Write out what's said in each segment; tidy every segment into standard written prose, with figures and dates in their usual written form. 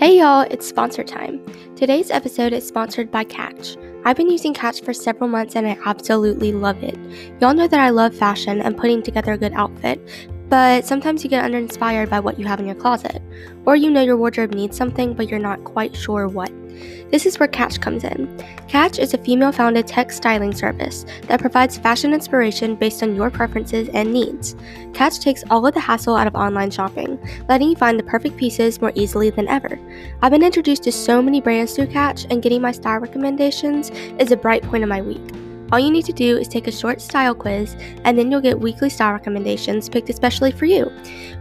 Hey y'all, it's sponsor time. Today's episode is sponsored by Catch. I've been using Catch for several months and I absolutely love it. Y'all know that I love fashion and putting together a good outfit, but sometimes you get uninspired by what you have in your closet. Or you know your wardrobe needs something, but you're not quite sure what. This is where Catch comes in. Catch is a female-founded tech styling service that provides fashion inspiration based on your preferences and needs. Catch takes all of the hassle out of online shopping, letting you find the perfect pieces more easily than ever. I've been introduced to so many brands through Catch, and getting my style recommendations is a bright point of my week. All you need to do is take a short style quiz, and then you'll get weekly style recommendations picked especially for you.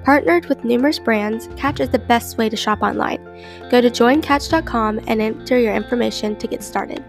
Partnered with numerous brands, Catch is the best way to shop online. Go to joincatch.com and enter your information to get started.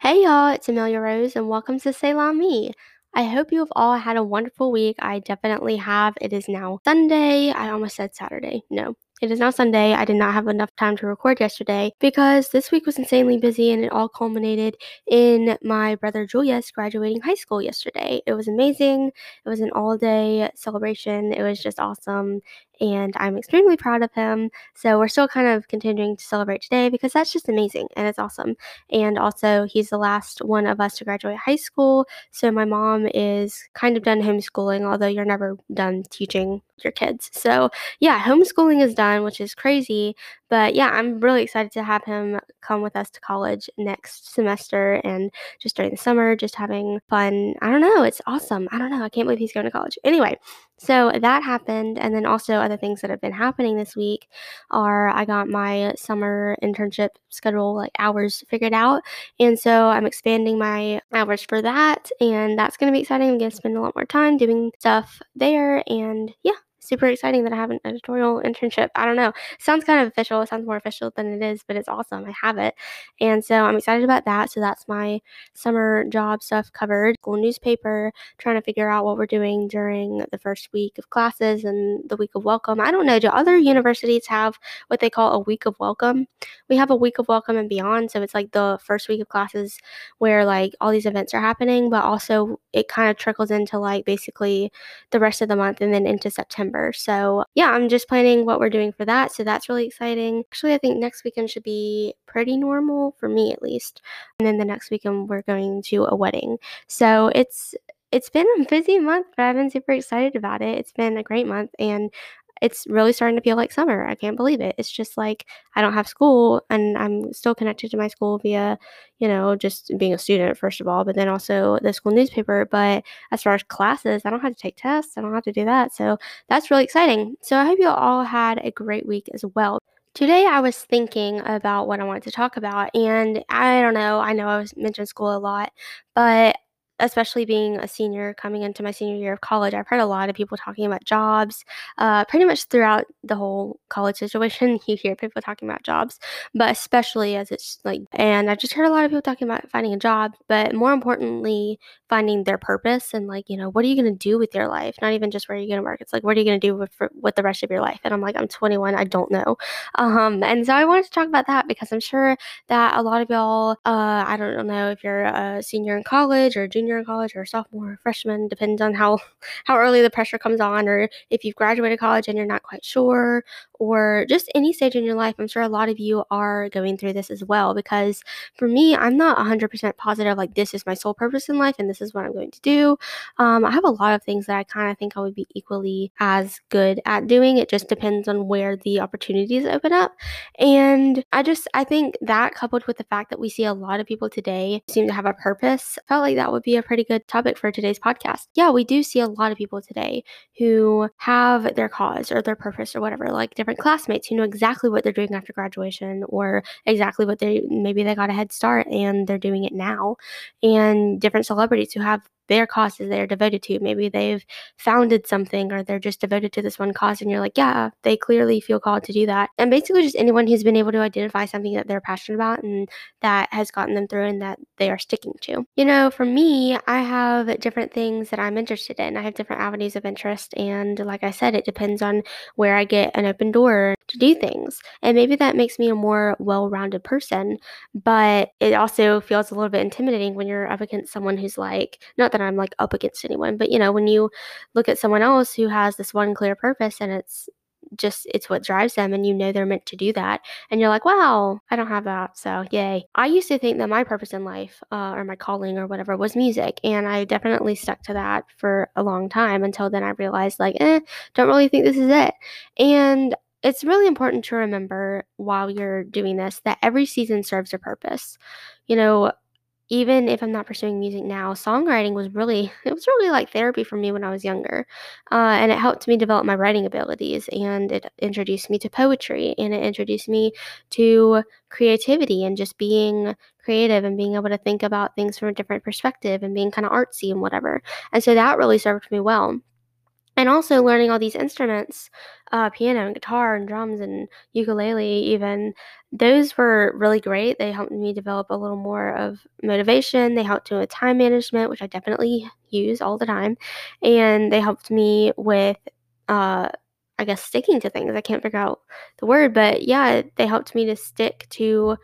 Hey y'all, it's Amelia Rose, and welcome to C'est La Mie. I hope you have all had a wonderful week. I definitely have. It is now Sunday. I almost said Saturday. No. It is now Sunday. I did not have enough time to record yesterday because this week was insanely busy, and it all culminated in my brother Julius graduating high school yesterday. It was amazing. It was an all-day celebration. It was just awesome, and I'm extremely proud of him. So we're still kind of continuing to celebrate today because that's just amazing and it's awesome. And also, he's the last one of us to graduate high school. So my mom is kind of done homeschooling, although you're never done teaching your kids. So yeah, homeschooling is done, which is crazy. But yeah, I'm really excited to have him come with us to college next semester and just during the summer, just having fun. I don't know. It's awesome. I don't know. I can't believe he's going to college. Anyway, so that happened. And then also other things that have been happening this week are I got my summer internship schedule, like hours, figured out. And so I'm expanding my hours for that. And that's going to be exciting. I'm going to spend a lot more time doing stuff there. And yeah. Super exciting that I have an editorial internship. I don't know. Sounds kind of official. It sounds more official than it is, but it's awesome. I have it. And so I'm excited about that. So that's my summer job stuff covered. School newspaper, trying to figure out what we're doing during the first week of classes and the week of welcome. I don't know. Do other universities have what they call a week of welcome? We have a week of welcome and beyond. So it's like the first week of classes where like all these events are happening, but also it kind of trickles into like basically the rest of the month and then into September. So yeah, I'm just planning what we're doing for that. So that's really exciting. Actually, I think next weekend should be pretty normal for me at least. And then the next weekend we're going to a wedding. So it's been a busy month, but I've been super excited about it. It's been a great month, and it's really starting to feel like summer. I can't believe it. It's just like I don't have school, and I'm still connected to my school via, you know, just being a student, first of all, but then also the school newspaper. But as far as classes, I don't have to take tests. I don't have to do that. So that's really exciting. So I hope you all had a great week as well. Today I was thinking about what I wanted to talk about, and I don't know. I know I mentioned school a lot, but especially being a senior, coming into my senior year of college, I've heard a lot of people talking about jobs. Pretty much throughout the whole college situation, you hear people talking about jobs, but especially as it's like, and I've just heard a lot of people talking about finding a job, but more importantly, finding their purpose and like, you know, what are you going to do with your life? Not even just where you're going to work. It's like, what are you going to do with the rest of your life? And I'm like, I'm 21. I don't know. And so I wanted to talk about that because I'm sure that a lot of y'all, I don't know if you're a senior in college or junior in college or sophomore or freshman, depends on how early the pressure comes on, or if you've graduated college and you're not quite sure, or just any stage in your life. I'm sure a lot of you are going through this as well, because for me, I'm not 100% positive like this is my sole purpose in life and this is what I'm going to do. I have a lot of things that I kind of think I would be equally as good at doing. It just depends on where the opportunities open up. And I think that, coupled with the fact that we see a lot of people today seem to have a purpose, I felt like that would be a pretty good topic for today's podcast. Yeah, we do see a lot of people today who have their cause or their purpose or whatever, like different classmates who know exactly what they're doing after graduation, or exactly what maybe they got a head start and they're doing it now, and different celebrities who have their causes they're devoted to. Maybe they've founded something, or they're just devoted to this one cause, and you're like, yeah, they clearly feel called to do that. And basically just anyone who's been able to identify something that they're passionate about and that has gotten them through and that they are sticking to. You know, for me, I have different things that I'm interested in. I have different avenues of interest, and like I said, it depends on where I get an open door to do things. And maybe that makes me a more well-rounded person, but it also feels a little bit intimidating when you're up against someone who's like, not that I'm like up against anyone, but you know, when you look at someone else who has this one clear purpose and it's just, it's what drives them, and you know they're meant to do that. And you're like, wow, I don't have that. So yay. I used to think that my purpose in life or my calling or whatever was music. And I definitely stuck to that for a long time until then I realized like, don't really think this is it. And it's really important to remember while you're doing this that every season serves a purpose. You know, even if I'm not pursuing music now, songwriting was really, it was really like therapy for me when I was younger. And it helped me develop my writing abilities, and it introduced me to poetry, and it introduced me to creativity and just being creative and being able to think about things from a different perspective and being kind of artsy and whatever. And so that really served me well. And also learning all these instruments, piano and guitar and drums and ukulele even, those were really great. They helped me develop a little more of motivation. They helped with time management, which I definitely use all the time. And they helped me with, I guess, sticking to things. I can't figure out the word, but yeah, they helped me to stick to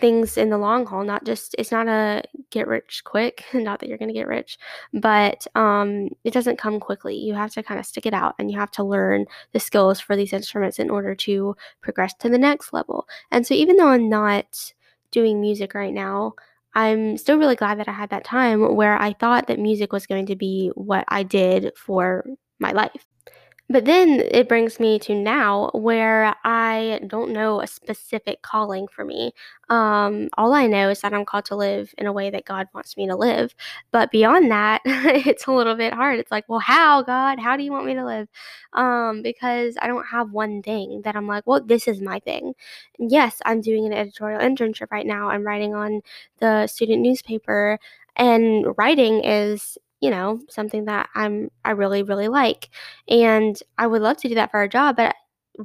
things in the long haul. Not just, it's not a get rich quick, not that you're going to get rich, but it doesn't come quickly. You have to kind of stick it out, and you have to learn the skills for these instruments in order to progress to the next level. And so even though I'm not doing music right now, I'm still really glad that I had that time where I thought that music was going to be what I did for my life. But then it brings me to now, where I don't know a specific calling for me. All I know is that I'm called to live in a way that God wants me to live. But beyond that, it's a little bit hard. It's like, well, how, God? How do you want me to live? Because I don't have one thing that I'm like, well, this is my thing. And yes, I'm doing an editorial internship right now. I'm writing on the student newspaper, and writing is, you know, something that I really, really like. And I would love to do that for our job, but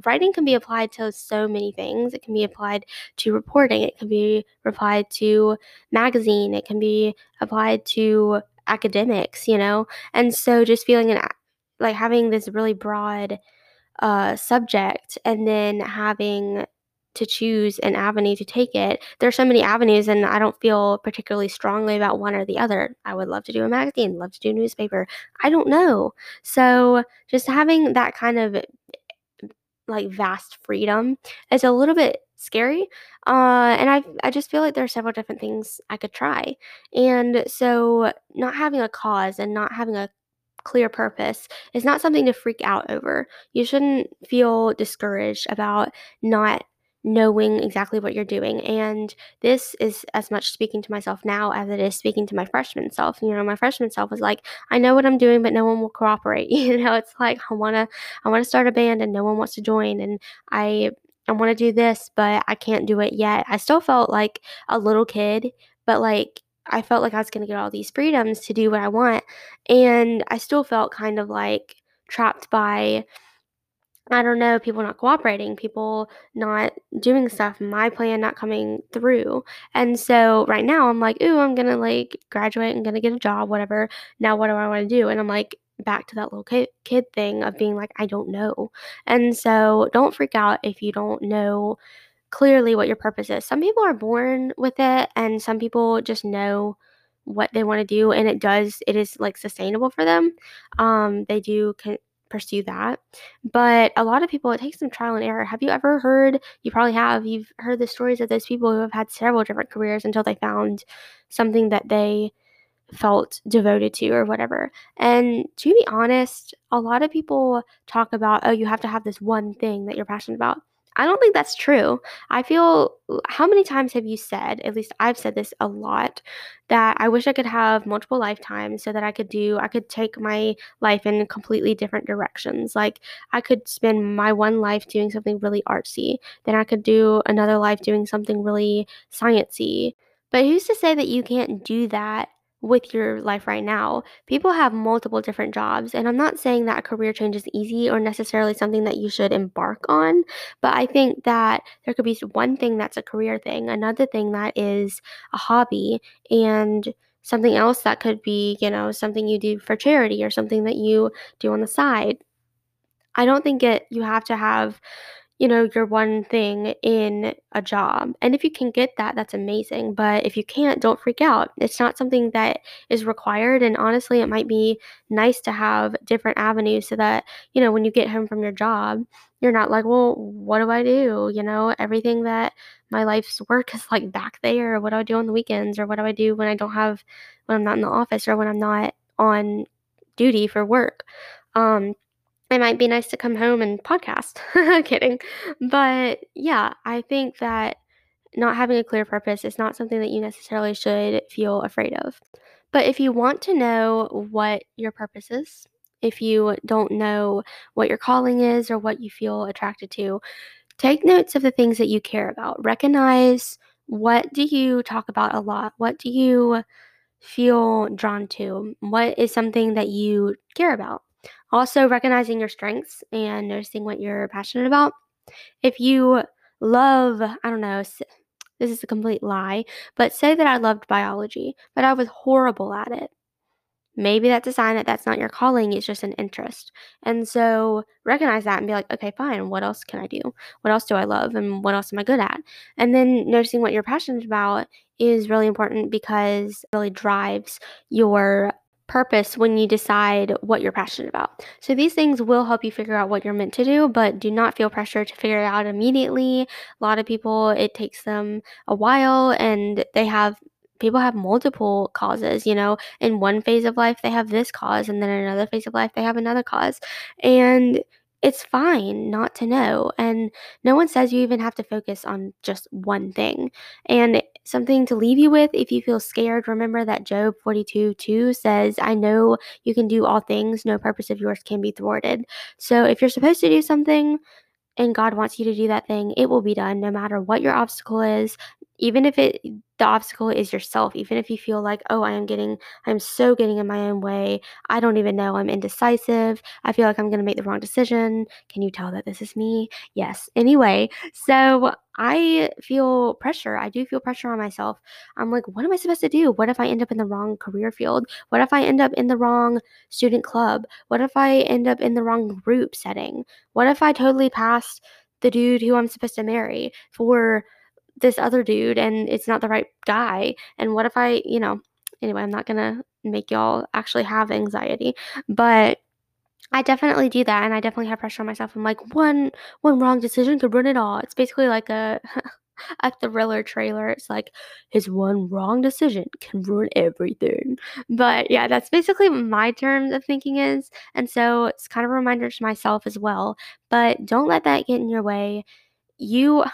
writing can be applied to so many things. It can be applied to reporting. It can be applied to magazine. It can be applied to academics, you know? And so just feeling like having this really broad subject, and then having to choose an avenue to take it. There's so many avenues, and I don't feel particularly strongly about one or the other. I would love to do a magazine, love to do a newspaper. I don't know. So just having that kind of like vast freedom is a little bit scary. And I just feel like there are several different things I could try. And so not having a cause and not having a clear purpose is not something to freak out over. You shouldn't feel discouraged about not knowing exactly what you're doing. And this is as much speaking to myself now as it is speaking to my freshman self. You know, my freshman self was like, I know what I'm doing, but no one will cooperate. You know, it's like, I want to start a band and no one wants to join. And I want to do this, but I can't do it yet. I still felt like a little kid, but like, I felt like I was going to get all these freedoms to do what I want. And I still felt kind of like trapped by, I don't know, people not cooperating, people not doing stuff, my plan not coming through. And so right now I'm like, ooh, I'm going to like graduate, I'm going to get a job, whatever. Now what do I want to do? And I'm like back to that little kid thing of being like, I don't know. And so don't freak out if you don't know clearly what your purpose is. Some people are born with it, and some people just know what they want to do, and it is like sustainable for them. They do pursue that. But a lot of people, it takes some trial and error. Have you ever heard, you probably have, you've heard the stories of those people who have had several different careers until they found something that they felt devoted to or whatever. And to be honest, a lot of people talk about, oh, you have to have this one thing that you're passionate about. I don't think that's true. I feel, how many times have you said, at least I've said this a lot, that I wish I could have multiple lifetimes so that I could take my life in completely different directions. Like I could spend my one life doing something really artsy, then I could do another life doing something really sciencey. But who's to say that you can't do that with your life right now? People have multiple different jobs, and I'm not saying that a career change is easy or necessarily something that you should embark on, but I think that there could be one thing that's a career thing, another thing that is a hobby, and something else that could be, you know, something you do for charity or something that you do on the side. I don't think you have to have your one thing in a job. And if you can get that, that's amazing. But if you can't, don't freak out. It's not something that is required. And honestly, it might be nice to have different avenues so that, when you get home from your job, you're not like, well, what do I do? Everything that my life's work is like back there. What do I do on the weekends? Or what do I do when I'm not in the office or when I'm not on duty for work? It might be nice to come home and podcast. Kidding. But yeah, I think that not having a clear purpose is not something that you necessarily should feel afraid of. But if you want to know what your purpose is, if you don't know what your calling is or what you feel attracted to, take notes of the things that you care about. Recognize, what do you talk about a lot? What do you feel drawn to? What is something that you care about? Also, recognizing your strengths and noticing what you're passionate about. If you love, I don't know, this is a complete lie, but say that I loved biology, but I was horrible at it. Maybe that's a sign that that's not your calling, it's just an interest. And so recognize that and be like, okay, fine, what else can I do? What else do I love? And what else am I good at? And then noticing what you're passionate about is really important because it really drives your purpose when you decide what you're passionate about. So these things will help you figure out what you're meant to do, but do not feel pressure to figure it out immediately. A lot of people, it takes them a while, and people have multiple causes. In one phase of life they have this cause, and then in another phase of life they have another cause. And it's fine not to know. And no one says you even have to focus on just one thing. And something to leave you with, if you feel scared, remember that Job 42:2 says, I know you can do all things, no purpose of yours can be thwarted. So if you're supposed to do something and God wants you to do that thing, it will be done no matter what your obstacle is. Even if the obstacle is yourself, even if you feel like, oh, I'm so getting in my own way. I don't even know. I'm indecisive. I feel like I'm going to make the wrong decision. Can you tell that this is me? Yes. Anyway, so I feel pressure. I do feel pressure on myself. I'm like, what am I supposed to do? What if I end up in the wrong career field? What if I end up in the wrong student club? What if I end up in the wrong group setting? What if I totally passed the dude who I'm supposed to marry for this other dude and it's not the right guy? And what if I, anyway, I'm not going to make y'all actually have anxiety, but I definitely do that. And I definitely have pressure on myself. I'm like, one wrong decision could ruin it all. It's basically like a thriller trailer. It's like, his one wrong decision can ruin everything. But yeah, that's basically what my term of thinking is. And so it's kind of a reminder to myself as well, but don't let that get in your way. You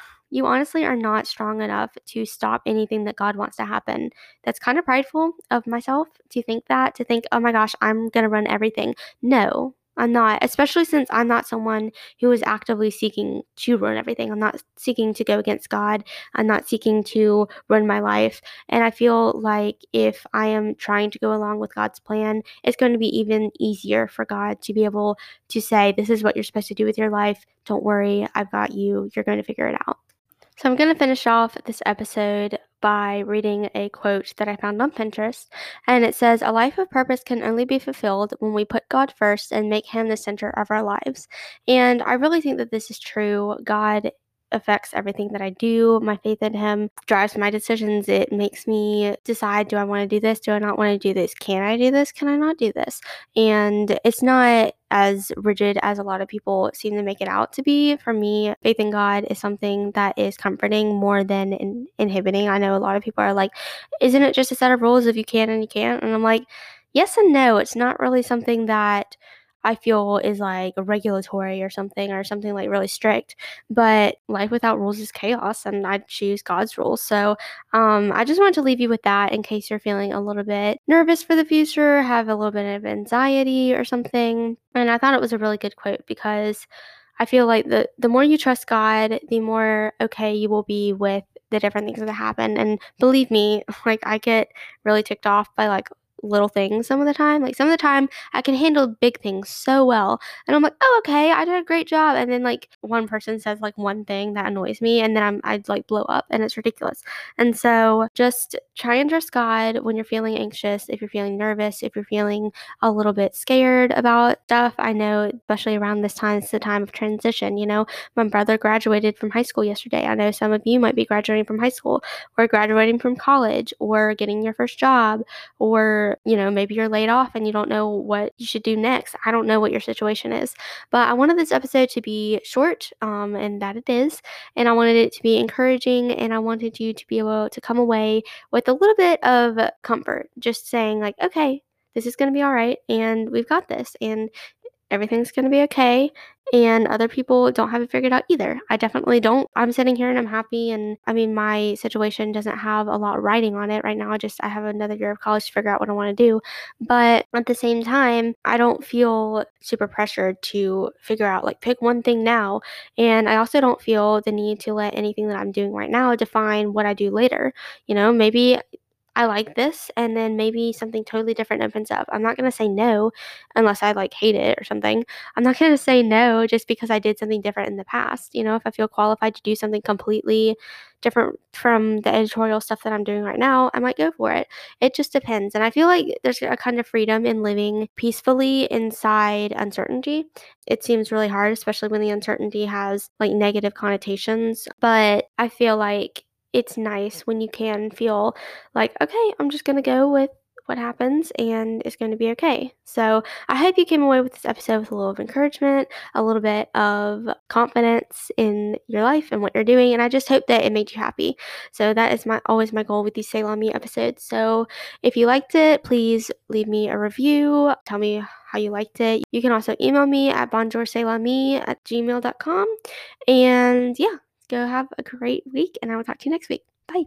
honestly are not strong enough to stop anything that God wants to happen. That's kind of prideful of myself to think, oh my gosh, I'm going to run everything. No, I'm not, especially since I'm not someone who is actively seeking to run everything. I'm not seeking to go against God. I'm not seeking to run my life. And I feel like if I am trying to go along with God's plan, it's going to be even easier for God to be able to say, this is what you're supposed to do with your life. Don't worry, I've got you. You're going to figure it out. So I'm going to finish off this episode by reading a quote that I found on Pinterest, and it says, a life of purpose can only be fulfilled when we put God first and make Him the center of our lives. And I really think that this is true. God affects everything that I do. My faith in Him drives my decisions. It makes me decide, do I want to do this? Do I not want to do this? Can I do this? Can I not do this? And it's not as rigid as a lot of people seem to make it out to be. For me, faith in God is something that is comforting more than inhibiting. I know a lot of people are like, isn't it just a set of rules if you can and you can't? And I'm like, yes and no. It's not really something that I feel is like a regulatory or something like really strict, but life without rules is chaos, and I choose God's rules. So I just wanted to leave you with that in case you're feeling a little bit nervous for the future, have a little bit of anxiety or something. And I thought it was a really good quote because I feel like the more you trust God, the more okay you will be with the different things that happen. And believe me, like I get really ticked off by like little things some of the time. Like, some of the time I can handle big things so well. And I'm like, oh, okay, I did a great job. And then, like, one person says, like, one thing that annoys me. And then I'd, like, blow up. And it's ridiculous. And so just try and trust God when you're feeling anxious, if you're feeling nervous, if you're feeling a little bit scared about stuff. I know, especially around this time, it's the time of transition. You know, my brother graduated from high school yesterday. I know some of you might be graduating from high school or graduating from college or getting your first job, or, you know, maybe you're laid off and you don't know what you should do next. I don't know what your situation is, but I wanted this episode to be short, and that it is. And I wanted it to be encouraging, and I wanted you to be able to come away with a little bit of comfort, just saying, like, okay, this is going to be all right, and we've got this, and everything's going to be okay. And other people don't have it figured out either. I definitely don't. I'm sitting here and I'm happy. And I mean, my situation doesn't have a lot riding on it right now. I have another year of college to figure out what I want to do. But at the same time, I don't feel super pressured to figure out, like, pick one thing now. And I also don't feel the need to let anything that I'm doing right now define what I do later. You know, maybe I like this, and then maybe something totally different opens up. I'm not going to say no unless I, like, hate it or something. I'm not going to say no just because I did something different in the past. You know, if I feel qualified to do something completely different from the editorial stuff that I'm doing right now, I might go for it. It just depends. And I feel like there's a kind of freedom in living peacefully inside uncertainty. It seems really hard, especially when the uncertainty has, like, negative connotations. But I feel like it's nice when you can feel like, okay, I'm just going to go with what happens, and it's going to be okay. So I hope you came away with this episode with a little of encouragement, a little bit of confidence in your life and what you're doing. And I just hope that it made you happy. So that is always my goal with these C'est La Mie episodes. So if you liked it, please leave me a review. Tell me how you liked it. You can also email me at bonjourceslamie@gmail.com. And yeah. Go have a great week, and I will talk to you next week. Bye.